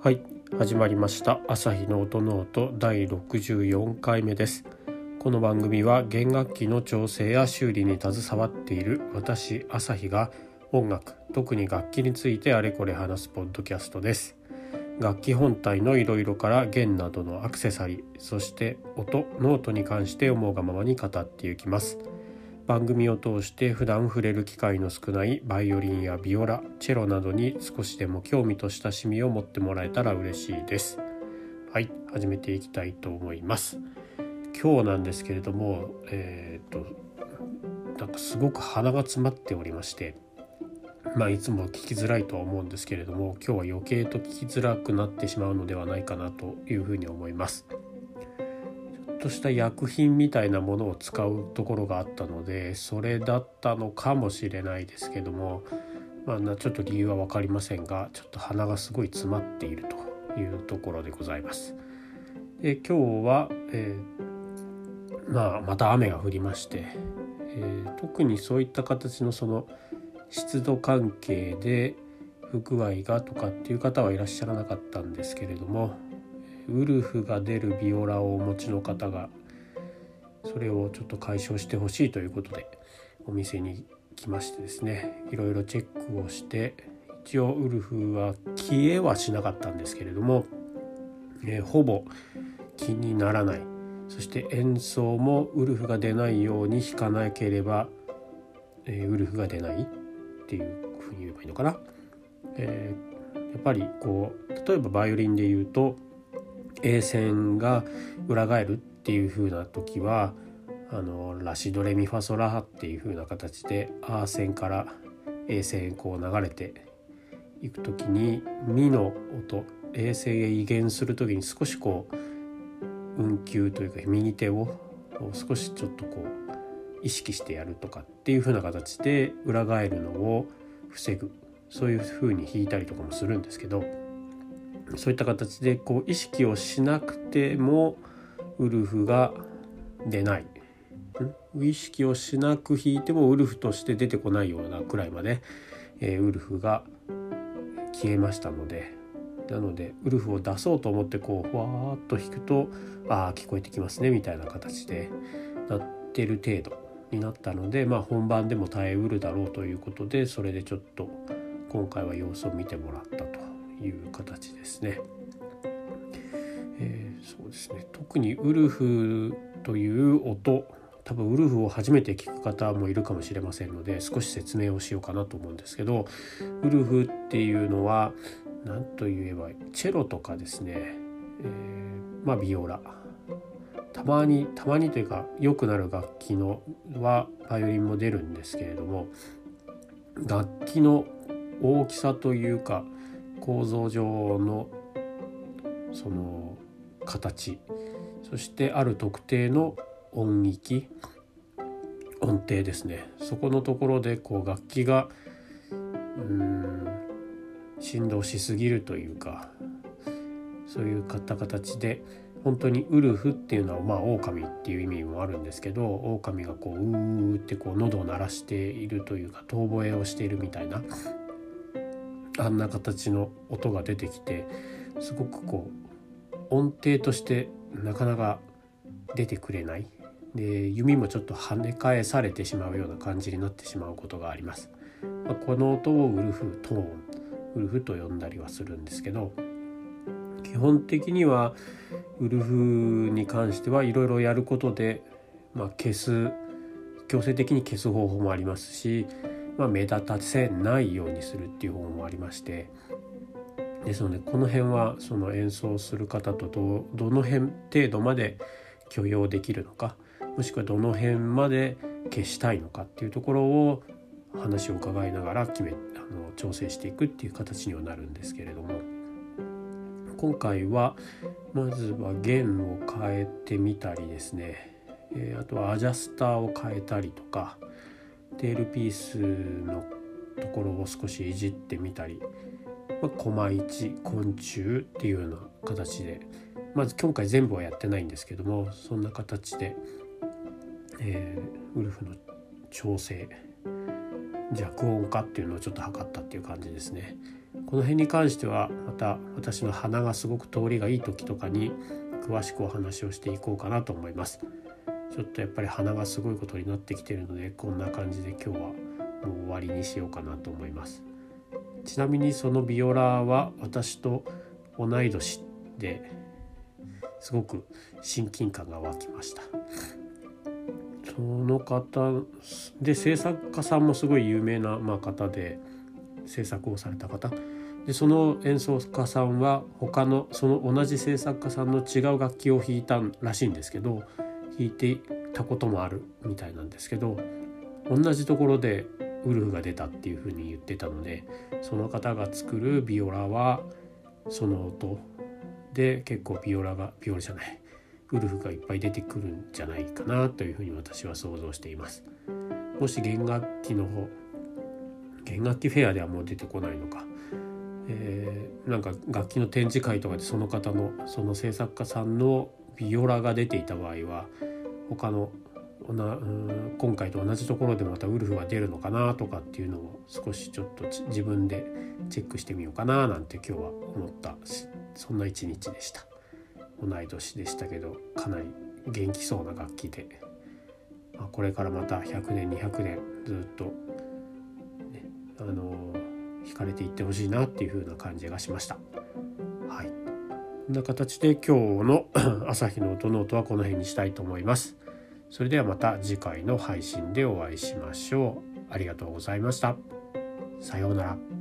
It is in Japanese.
はい、始まりました朝日の音ノート第64回目です。この番組は弦楽器の調整や修理に携わっている私朝日が音楽、特に楽器についてあれこれ話すポッドキャストです。楽器本体のいろいろから弦などのアクセサリー、そして音、ノートに関して思うがままに語っていきます。番組を通して普段触れる機会の少ないバイオリンやビオラ、チェロなどに少しでも興味と親しみを持ってもらえたら嬉しいです。はい、始めていきたいと思います。今日なんですけれども、なんかすごく鼻が詰まっておりまして、いつも聞きづらいとは思うんですけれども、今日は余計と聞きづらくなってしまうのではないかなというふうに思います。とした薬品みたいなものを使うところがあったので、それだったのかもしれないですけども、ちょっと理由は分かりませんが、ちょっと鼻がすごい詰まっているというところでございます。今日は、また雨が降りまして、特にそういった形のその湿度関係で不具合がとかっていう方はいらっしゃらなかったんですけれども、ウルフが出るビオラをお持ちの方がそれをちょっと解消してほしいということでお店に来ましてですね、いろいろチェックをして、一応ウルフは消えはしなかったんですけれども、ほぼ気にならない、そして演奏もウルフが出ないように弾かなければ、ウルフが出ないっていうふうに言えばいいのかな、やっぱりこう、例えばバイオリンで言うとA 線が裏返るっていう風な時はラシドレミファソラハっていう風な形で A 線から A 線へこう流れていく時に、ミの音 A 線へ移弦する時に少しこう運休というか右手を少しちょっとこう意識してやるとかっていう風な形で裏返るのを防ぐ、そういう風に弾いたりとかもするんですけど、そういった形でこう意識をしなくてもウルフが出ない、意識をしなく弾いてもウルフとして出てこないようなくらいまで、ウルフが消えましたので、なのでウルフを出そうと思ってこうふわーっと弾くと、聞こえてきますねみたいな形でなってる程度になったので、本番でも耐えうるだろうということで、それでちょっと今回は様子を見てもらったという形ですね。そうですね、特にウルフという音、多分ウルフを初めて聞く方もいるかもしれませんので、少し説明をしようかなと思うんですけど、ウルフっていうのは何と言えば、チェロとかですね、ビオラ、たまにというか良くなる楽器のはバイオリンも出るんですけれども、楽器の大きさというか構造上のその形、そしてある特定の音域、音程ですね、そこのところでこう楽器が振動しすぎるというか、そういう形で、本当にウルフっていうのは狼っていう意味もあるんですけど、狼がこううーってこう喉を鳴らしているというか、遠吠えをしているみたいな、あんな形の音が出てきて、すごくこう音程としてなかなか出てくれない、で弓もちょっと跳ね返されてしまうような感じになってしまうことがあります。この音をウルフトーン、ウルフと呼んだりはするんですけど、基本的にはウルフに関してはいろいろやることで、消す、強制的に消す方法もありますし、目立たせないようにするっていう方もありまして、ですのでこの辺はその演奏する方と どの辺程度まで許容できるのか、もしくはどの辺まで消したいのかっていうところを話を伺いながら調整していくっていう形にはなるんですけれども、今回はまずは弦を変えてみたりですね、あとはアジャスターを変えたりとか、テールピースのところを少しいじってみたり、コマイチ、昆虫っていうような形で、今回全部はやってないんですけども、そんな形で、ウルフの調整、弱音化っていうのをちょっと測ったっていう感じですね。この辺に関してはまた私の鼻がすごく通りがいい時とかに詳しくお話をしていこうかなと思います。ちょっとやっぱり鼻がすごいことになってきているので、こんな感じで今日はもう終わりにしようかなと思います。ちなみにそのビオラは私と同い年ですごく親近感が湧きました。その方で制作家さんもすごい有名な方で制作をされた方で、その演奏家さんは他のその同じ制作家さんの違う楽器を弾いたらしいんですけど、弾いてたこともあるみたいなんですけど、同じところでウルフが出たっていう風に言ってたので、その方が作るビオラはその音で結構ウルフがいっぱい出てくるんじゃないかなという風に私は想像しています。もし弦楽器フェアではもう出てこないのか、なんか楽器の展示会とかでその方のその制作家さんのビオラが出ていた場合は他の今回と同じところでまたウルフが出るのかなとかっていうのを少しちょっと自分でチェックしてみようかななんて今日は思った、そんな一日でした。同い年でしたけどかなり元気そうな楽器で、これからまた100年200年ずっと弾かれていってほしいなっていう風な感じがしました。はい、こんな形で今日の朝日の音ノートはこの辺にしたいと思います。それではまた次回の配信でお会いしましょう。ありがとうございました。さようなら。